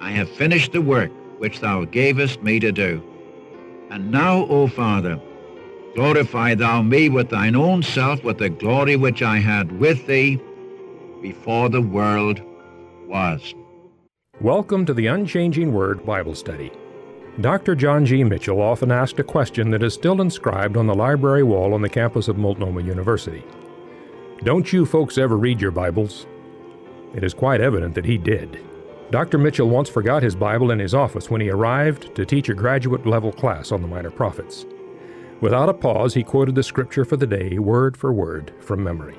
I have finished the work which thou gavest me to do. And now, O Father, glorify thou me with thine own self, with the glory which I had with thee before the world was. Welcome to the Unchanging Word Bible Study. Dr. John G. Mitchell often asked a question that is still inscribed on the library wall on the campus of Multnomah University. Don't you folks ever read your Bibles? It is quite evident that he did. Dr. Mitchell once forgot his Bible in his office when he arrived to teach a graduate-level class on the Minor Prophets. Without a pause, he quoted the scripture for the day, word for word, from memory.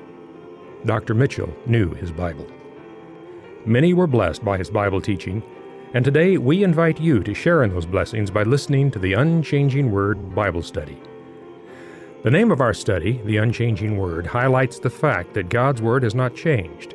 Dr. Mitchell knew his Bible. Many were blessed by his Bible teaching, and today we invite you to share in those blessings by listening to the Unchanging Word Bible Study. The name of our study, The Unchanging Word, highlights the fact that God's Word has not changed.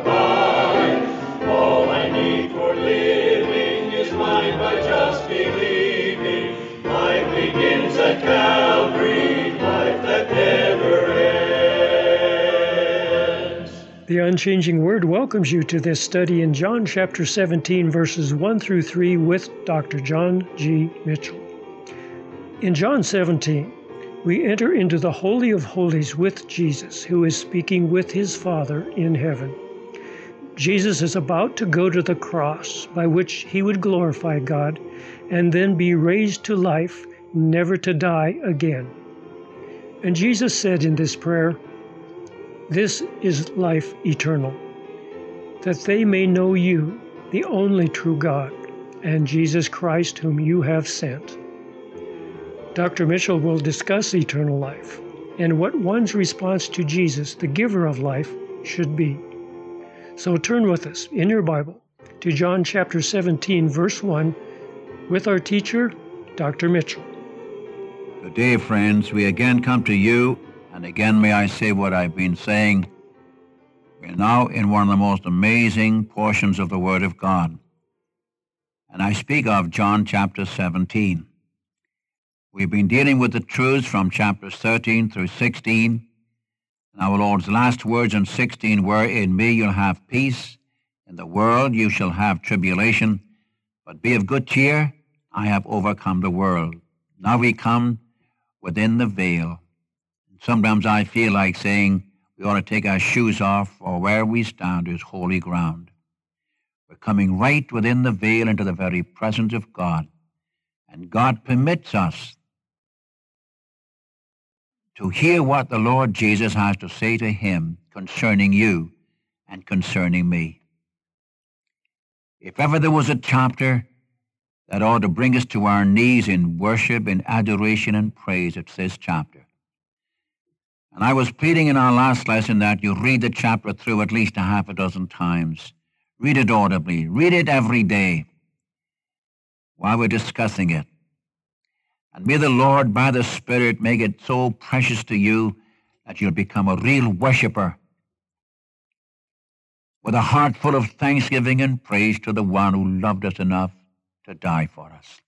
abide. All I need for living is mine by just believing. Life begins at Calvary, life that never ends. The Unchanging Word welcomes you to this study in John chapter 17, verses 1 through 3 with Dr. John G. Mitchell. In John 17, we enter into the Holy of Holies with Jesus, who is speaking with his Father in heaven. Jesus is about to go to the cross by which he would glorify God and then be raised to life, never to die again. And Jesus said in this prayer, "This is life eternal, that they may know you, the only true God, and Jesus Christ whom you have sent." Dr. Mitchell will discuss eternal life and what one's response to Jesus, the giver of life, should be. So turn with us in your Bible to John chapter 17, verse 1, with our teacher, Dr. Mitchell. Today, friends, we again come to you, and again may I say what I've been saying. We're now in one of the most amazing portions of the Word of God. And I speak of John chapter 17. We've been dealing with the truths from chapters 13 through 16. Our Lord's last words in 16 were, "In me you'll have peace, in the world you shall have tribulation, but be of good cheer, I have overcome the world." Now we come within the veil. Sometimes I feel like saying we ought to take our shoes off, for where we stand is holy ground. We're coming right within the veil into the very presence of God, and God permits us to hear what the Lord Jesus has to say to him concerning you and concerning me. If ever there was a chapter that ought to bring us to our knees in worship, in adoration, and praise, it's this chapter. And I was pleading in our last lesson that you read the chapter through at least a half a dozen times. Read it audibly. Read it every day while we're discussing it. And may the Lord, by the Spirit, make it so precious to you that you'll become a real worshiper with a heart full of thanksgiving and praise to the one who loved us enough to die for us.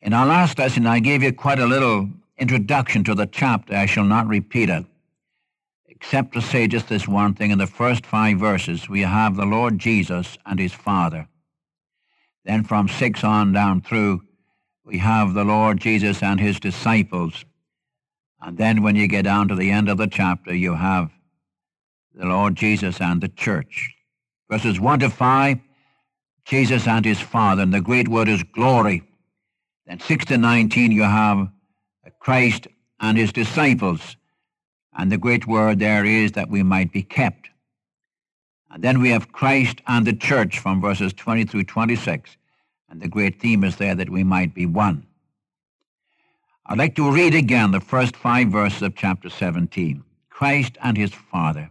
In our last lesson, I gave you quite a little introduction to the chapter. I shall not repeat it, except to say just this one thing. In the first 5 verses, we have the Lord Jesus and his Father. Then from 6 on down through, we have the Lord Jesus and his disciples. And then when you get down to the end of the chapter, you have the Lord Jesus and the church. Verses 1 to 5 Jesus and his Father, and the great word is glory. Then 6 to 19 you have Christ and his disciples, and the great word there is that we might be kept. And then we have Christ and the church from verses 20 through 26, and the great theme is there that we might be one. I'd like to read again the first 5 verses of chapter 17, Christ and his Father.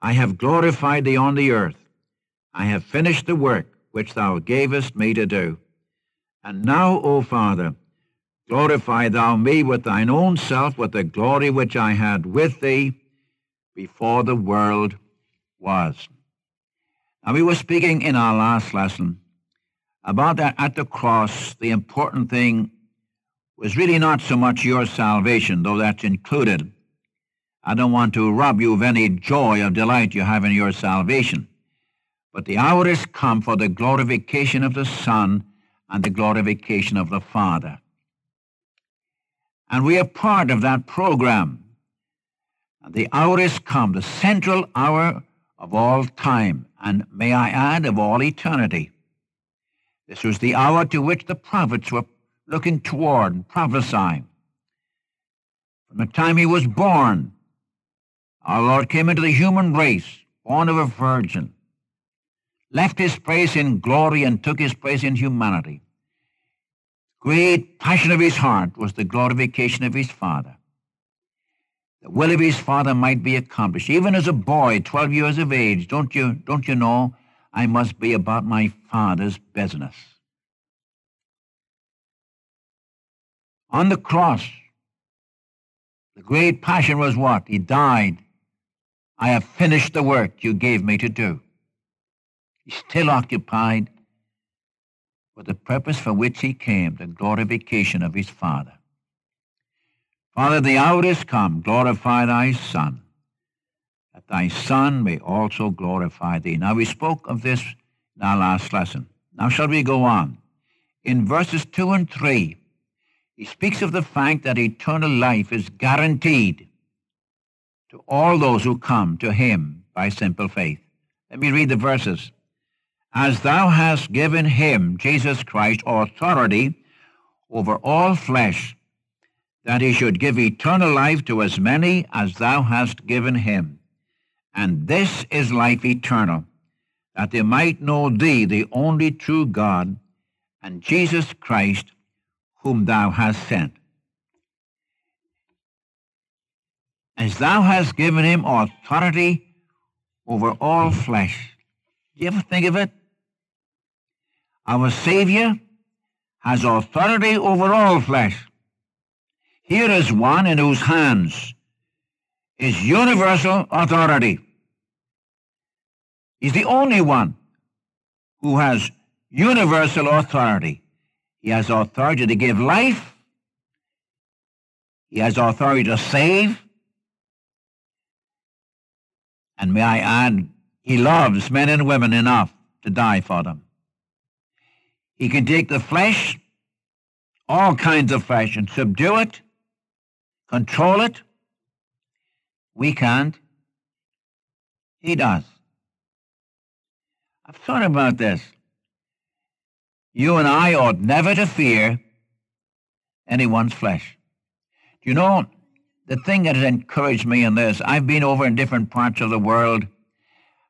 I have glorified thee on the earth. I have finished the work which thou gavest me to do. And now, O Father, glorify thou me with thine own self, with the glory which I had with thee before the world was. Now, we were speaking in our last lesson about that at the cross, the important thing was really not so much your salvation, though that's included. I don't want to rob you of any joy or delight you have in your salvation. But the hour is come for the glorification of the Son and the glorification of the Father. And we are part of that program. And the hour is come, the central hour of all time, and may I add, of all eternity. This was the hour to which the prophets were looking toward and prophesying. From the time he was born, our Lord came into the human race, born of a virgin, left his place in glory and took his place in humanity. Great passion of his heart was the glorification of his Father. The will of his Father might be accomplished. Even as a boy, 12 years of age, don't you know, I must be about my Father's business. On the cross, the great passion was what? He died. I have finished the work you gave me to do. He's still occupied with the purpose for which he came, the glorification of his Father. Father, the hour is come, glorify thy Son, that thy Son may also glorify thee. Now, we spoke of this in our last lesson. Now, shall we go on? In verses 2 and 3, he speaks of the fact that eternal life is guaranteed to all those who come to him by simple faith. Let me read the verses. As thou hast given him, Jesus Christ, authority over all flesh, that he should give eternal life to as many as thou hast given him. And this is life eternal, that they might know thee, the only true God, and Jesus Christ, whom thou hast sent. As thou hast given him authority over all flesh. Do you ever think of it? Our Savior has authority over all flesh. Here is one in whose hands is universal authority. He's the only one who has universal authority. He has authority to give life. He has authority to save. And may I add, he loves men and women enough to die for them. He can take the flesh, all kinds of flesh, and subdue it, control it. We can't. He does. I've thought about this. You and I ought never to fear anyone's flesh. Do you know, the thing that has encouraged me in this, I've been over in different parts of the world,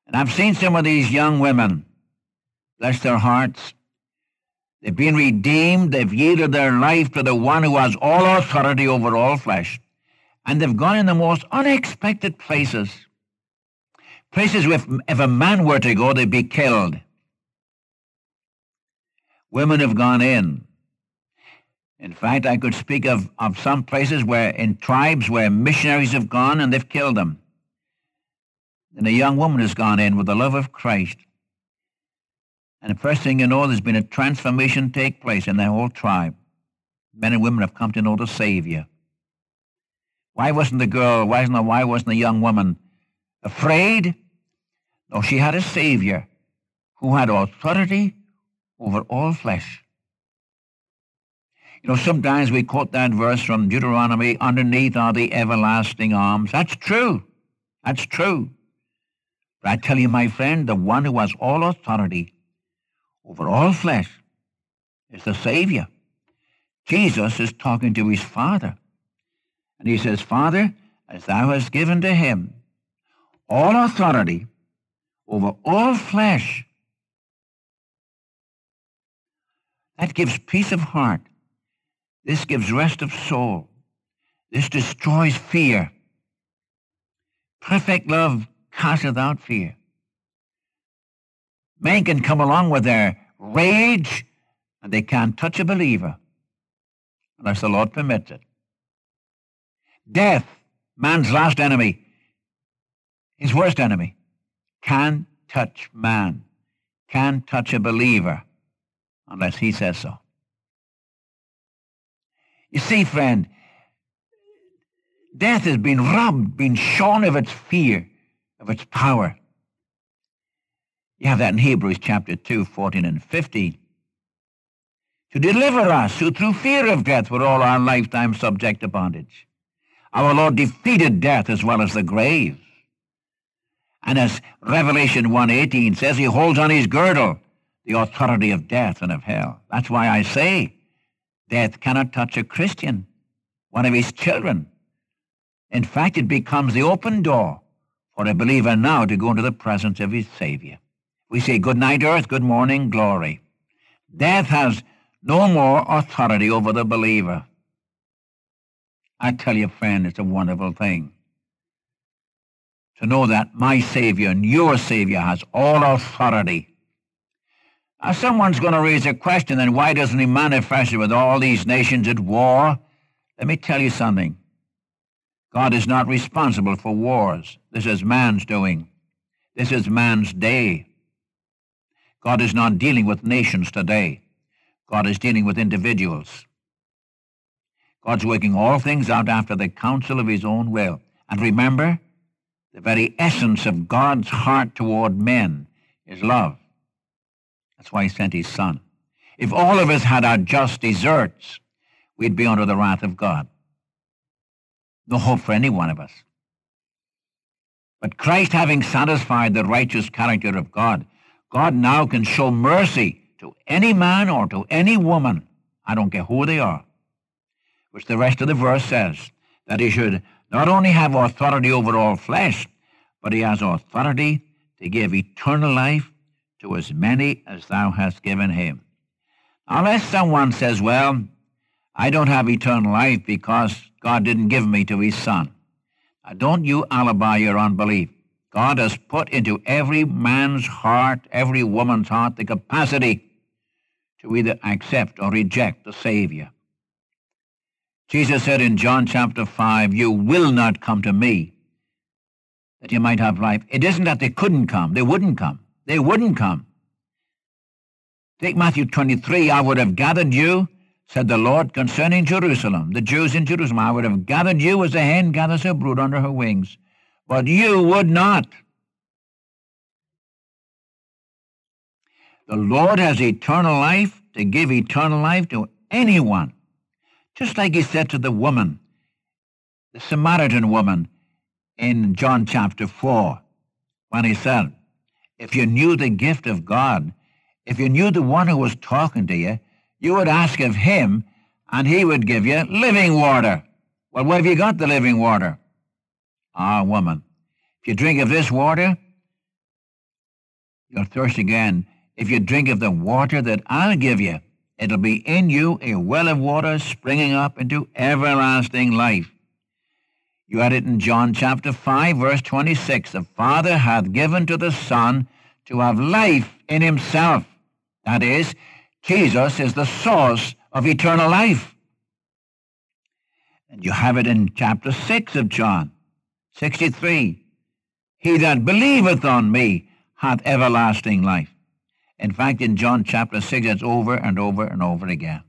and I've seen some of these young women, bless their hearts. They've been redeemed. They've yielded their life to the one who has all authority over all flesh. And they've gone in the most unexpected places, places where if a man were to go, they'd be killed. Women have gone in. In fact, I could speak of some places where, in tribes where missionaries have gone and they've killed them. And a young woman has gone in with the love of Christ. And the first thing you know, there's been a transformation take place in their whole tribe. Men and women have come to know the Savior. Why wasn't the young woman afraid? No, she had a Savior who had authority over all flesh. You know, sometimes we quote that verse from Deuteronomy, underneath are the everlasting arms. That's true. That's true. But I tell you, my friend, the one who has all authority over all flesh is the Savior. Jesus is talking to his Father. And he says, Father, as thou hast given to him all authority over all flesh. That gives peace of heart. This gives rest of soul. This destroys fear. Perfect love casteth out fear. Men can come along with their rage, and they can't touch a believer unless the Lord permits it. Death, man's last enemy, his worst enemy, can't touch man, can't touch a believer unless he says so. You see, friend, death has been robbed, been shorn of its fear, of its power. You have that in Hebrews chapter 2, 14 and 15. To deliver us who through fear of death were all our lifetime subject to bondage. Our Lord defeated death as well as the grave. And as Revelation 1:18 says, he holds on his girdle the authority of death and of hell. That's why I say death cannot touch a Christian, one of his children. In fact, it becomes the open door for a believer now to go into the presence of his Savior. We say, good night, earth, good morning, glory. Death has no more authority over the believer. I tell you, friend, it's a wonderful thing to know that my Savior and your Savior has all authority. Now, someone's going to raise a question, then why doesn't he manifest it with all these nations at war? Let me tell you something. God is not responsible for wars. This is man's doing. This is man's day. God is not dealing with nations today. God is dealing with individuals. God's working all things out after the counsel of his own will. And remember, the very essence of God's heart toward men is love. That's why he sent his Son. If all of us had our just deserts, we'd be under the wrath of God. No hope for any one of us. But Christ, having satisfied the righteous character of God, God now can show mercy to any man or to any woman, I don't care who they are, which the rest of the verse says, that he should not only have authority over all flesh, but he has authority to give eternal life to as many as thou hast given him. Unless someone says, well, I don't have eternal life because God didn't give me to his Son. Now, don't you alibi your unbelief. God has put into every man's heart, every woman's heart, the capacity to either accept or reject the Savior. Jesus said in John chapter 5, you will not come to me that you might have life. It isn't that they couldn't come. They wouldn't come. They wouldn't come. Take Matthew 23, I would have gathered you, said the Lord, concerning Jerusalem, the Jews in Jerusalem, I would have gathered you as a hen gathers her brood under her wings, but you would not. The Lord has eternal life to give eternal life to anyone. Just like he said to the woman, the Samaritan woman in John chapter 4, when he said, if you knew the gift of God, if you knew the one who was talking to you, you would ask of him, and he would give you living water. Well, where have you got the living water? Ah, woman, if you drink of this water, you'll thirst again. If you drink of the water that I'll give you, it'll be in you a well of water springing up into everlasting life. You had it in John chapter 5, verse 26. The Father hath given to the Son to have life in himself. That is, Jesus is the source of eternal life. And you have it in chapter 6 of John, 63. He that believeth on me hath everlasting life, In fact, in John chapter 6, it's over and over and over again.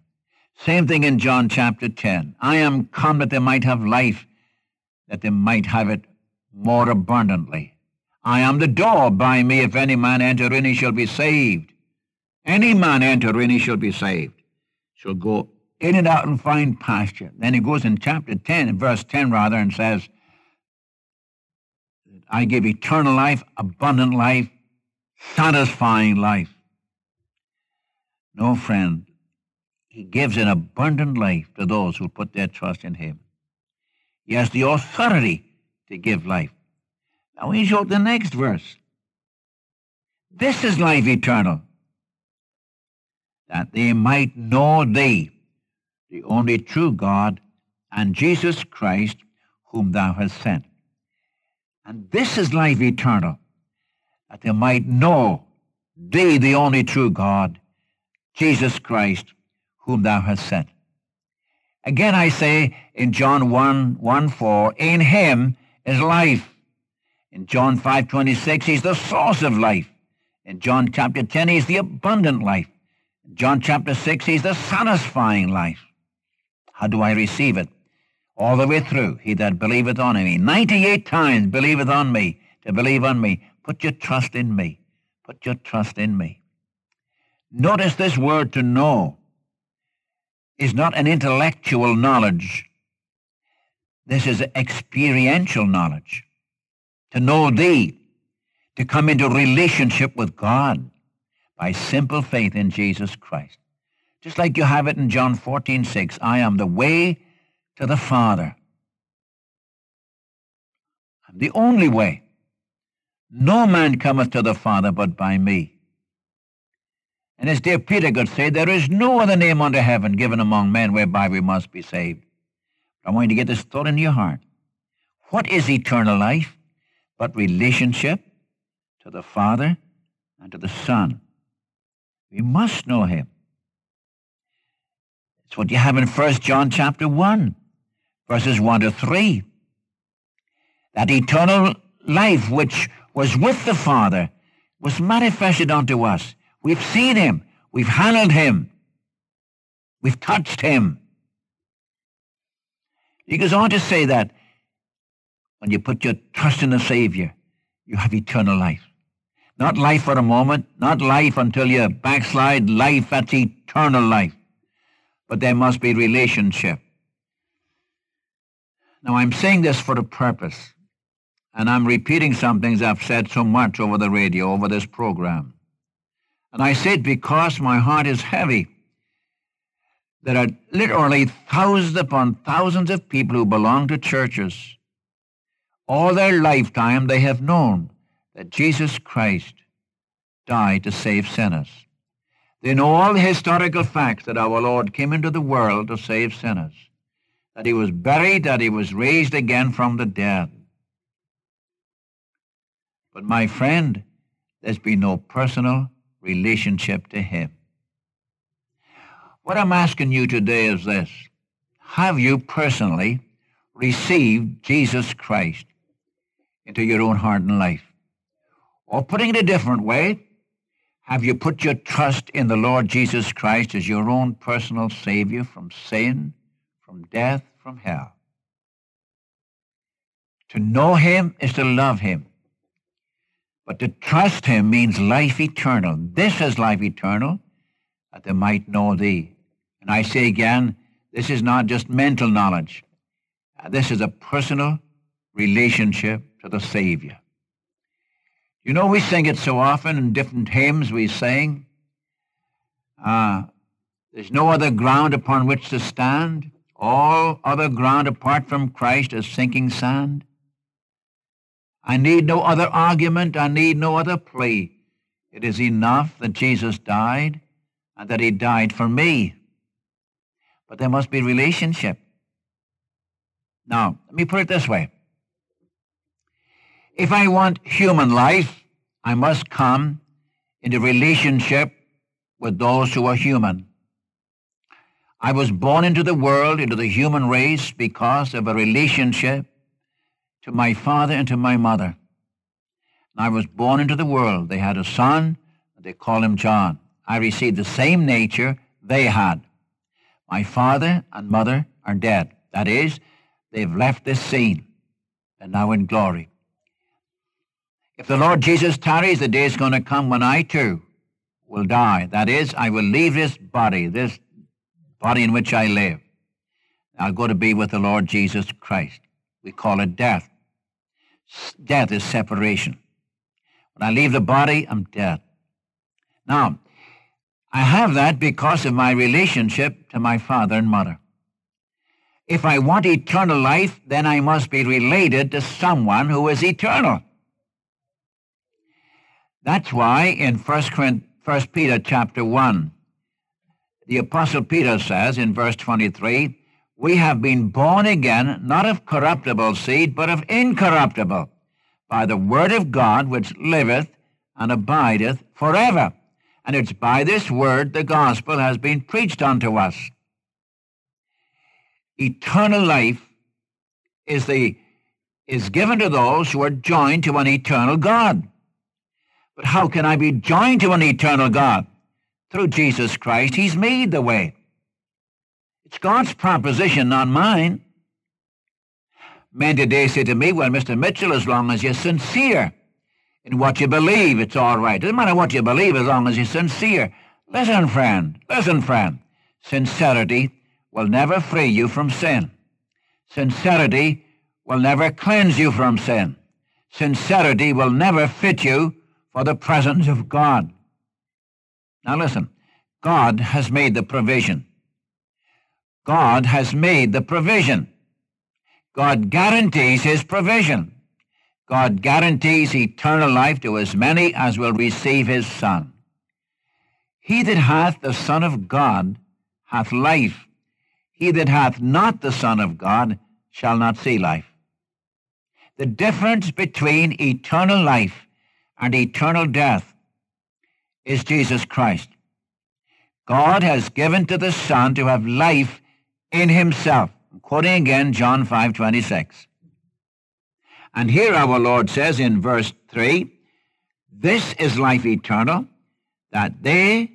Same thing in John chapter 10. I am come that they might have life, that they might have it more abundantly. I am the door. By me, if any man enter in, he shall be saved. Any man enter in, he shall be saved. Shall go in and out and find pasture. Then he goes in chapter 10, verse 10 rather, and says, I give eternal life, abundant life, satisfying life. No, friend, he gives an abundant life to those who put their trust in him. He has the authority to give life. Now he showed the next verse. This is life eternal, that they might know thee, the only true God, and Jesus Christ, whom thou hast sent. And this is life eternal, that they might know thee, the only true God, Jesus Christ, whom thou hast sent. Again I say in John 1:4, in him is life. In John 5:26, he's the source of life. In John chapter 10, he's the abundant life. In John chapter 6, he's the satisfying life. How do I receive it? All the way through, he that believeth on me. 98 times believeth on me, to believe on me. Put your trust in me. Put your trust in me. Notice this word to know is not an intellectual knowledge. This is experiential knowledge. To know thee, to come into relationship with God by simple faith in Jesus Christ. Just like you have it in John 14:6, I am the way to the Father. I'm the only way. No man cometh to the Father but by me. And as dear Peter could say, there is no other name under heaven given among men whereby we must be saved. I want you to get this thought into your heart. What is eternal life but relationship to the Father and to the Son? We must know him. It's what you have in 1 John chapter 1, verses 1 to 3. That eternal life which was with the Father was manifested unto us. We've seen him. We've handled him. We've touched him. He goes on to say that when you put your trust in the Savior, you have eternal life. Not life for a moment, not life until you backslide, life that's eternal life. But there must be relationship. Now, I'm saying this for a purpose, and I'm repeating some things I've said so much over the radio, over this program. And I say it because my heart is heavy. There are literally thousands upon thousands of people who belong to churches. All their lifetime they have known that Jesus Christ died to save sinners. They know all the historical facts that our Lord came into the world to save sinners, that he was buried, that he was raised again from the dead. But my friend, there's been no personal relationship to him. What I'm asking you today is this. Have you personally received Jesus Christ into your own heart and life? Or putting it a different way, have you put your trust in the Lord Jesus Christ as your own personal Savior from sin, from death, from hell? To know him is to love him. But to trust him means life eternal. This is life eternal, that they might know thee. And I say again, this is not just mental knowledge. This is a personal relationship to the Savior. You know, we sing it so often in different hymns we sing. There's no other ground upon which to stand. All other ground apart from Christ is sinking sand. I need no other argument. I need no other plea. It is enough that Jesus died and that he died for me. But there must be relationship. Now, let me put it this way. If I want human life, I must come into relationship with those who are human. I was born into the world, into the human race, because of a relationship to my father and to my mother. And I was born into the world. They had a son They called him John. I received the same nature they had. My father and mother are dead. That is, they've left this scene. They're now in glory. If the Lord Jesus tarries, the day is going to come when I too will die. That is, I will leave this body in which I live. I'll go to be with the Lord Jesus Christ. We call it death. Death is separation. When I leave the body, I'm dead. Now, I have that because of my relationship to my father and mother. If I want eternal life, then I must be related to someone who is eternal. That's why in 1 Peter chapter 1, the Apostle Peter says in verse 23, we have been born again, not of corruptible seed, but of incorruptible, by the word of God which liveth and abideth forever. And it's by this word the gospel has been preached unto us. Eternal life is given to those who are joined to an eternal God. But how can I be joined to an eternal God? Through Jesus Christ, he's made the way. It's God's proposition, not mine. Men today say to me, well, Mr. Mitchell, as long as you're sincere in what you believe, it's all right. It doesn't matter what you believe as long as you're sincere. Listen, friend. Sincerity will never free you from sin. Sincerity will never cleanse you from sin. Sincerity will never fit you for the presence of God. Now listen, God has made the provision. God has made the provision. God guarantees his provision. God guarantees eternal life to as many as will receive his Son. He that hath the Son of God hath life. He that hath not the Son of God shall not see life. The difference between eternal life and eternal death is Jesus Christ. God has given to the Son to have life in himself. I'm quoting again John 5:26. And here our Lord says in verse 3, this is life eternal, that they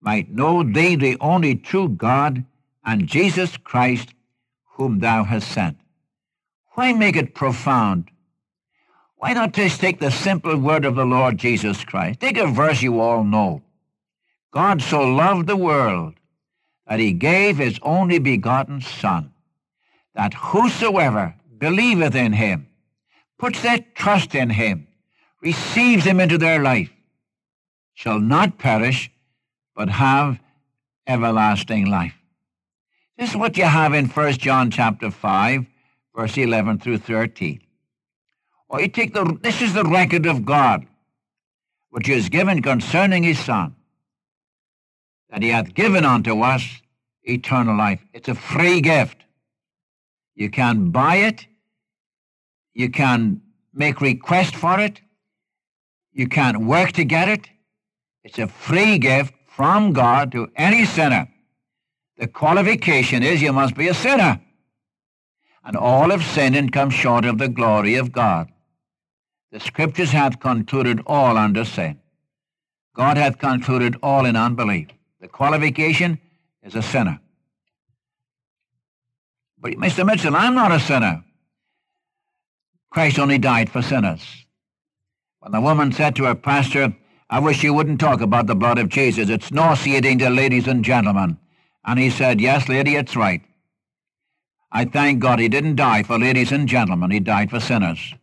might know thee, the only true God, and Jesus Christ, whom thou hast sent. Why make it profound? Why not just take the simple word of the Lord Jesus Christ? Take a verse you all know. God so loved the world that he gave his only begotten Son, that whosoever believeth in him, puts their trust in him, receives him into their life, shall not perish, but have everlasting life. This is what you have in 1 John chapter 5, verse 11 through 13. Or you take this is the record of God, which is given concerning his Son, that he hath given unto us eternal life. It's a free gift. You can't buy it. You can make request for it. You can't work to get it. It's a free gift from God to any sinner. The qualification is you must be a sinner. And all have sinned and come short of the glory of God. The Scriptures hath concluded all under sin. God hath concluded all in unbelief. The qualification is a sinner. But Mr. Mitchell, I'm not a sinner. Christ only died for sinners. When the woman said to her pastor, I wish you wouldn't talk about the blood of Jesus. It's nauseating to ladies and gentlemen. And he said, yes, lady, it's right. I thank God he didn't die for ladies and gentlemen. He died for sinners.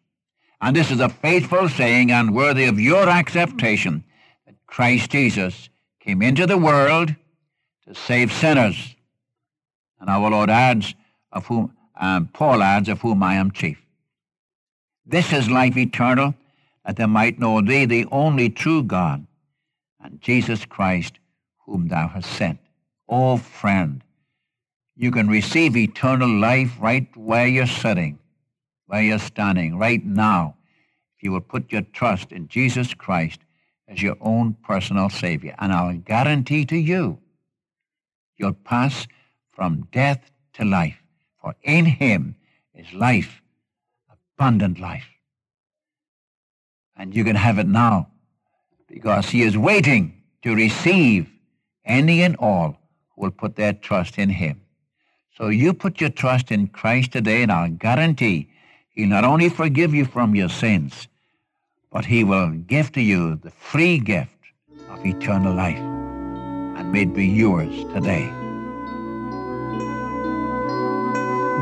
And this is a faithful saying and worthy of your acceptation that Christ Jesus came into the world to save sinners. And our Lord adds, Paul adds, of whom I am chief. This is life eternal, that they might know thee, the only true God, and Jesus Christ, whom thou hast sent. Oh, friend, you can receive eternal life right where you're sitting, where you're standing, right now, if you will put your trust in Jesus Christ as your own personal Savior. And I'll guarantee to you, you'll pass from death to life, for in him is life, abundant life. And you can have it now. because he is waiting to receive any and all who will put their trust in him. So you put your trust in Christ today, and I'll guarantee he'll not only forgive you from your sins, but he will give to you the free gift of eternal life, and may it be yours today.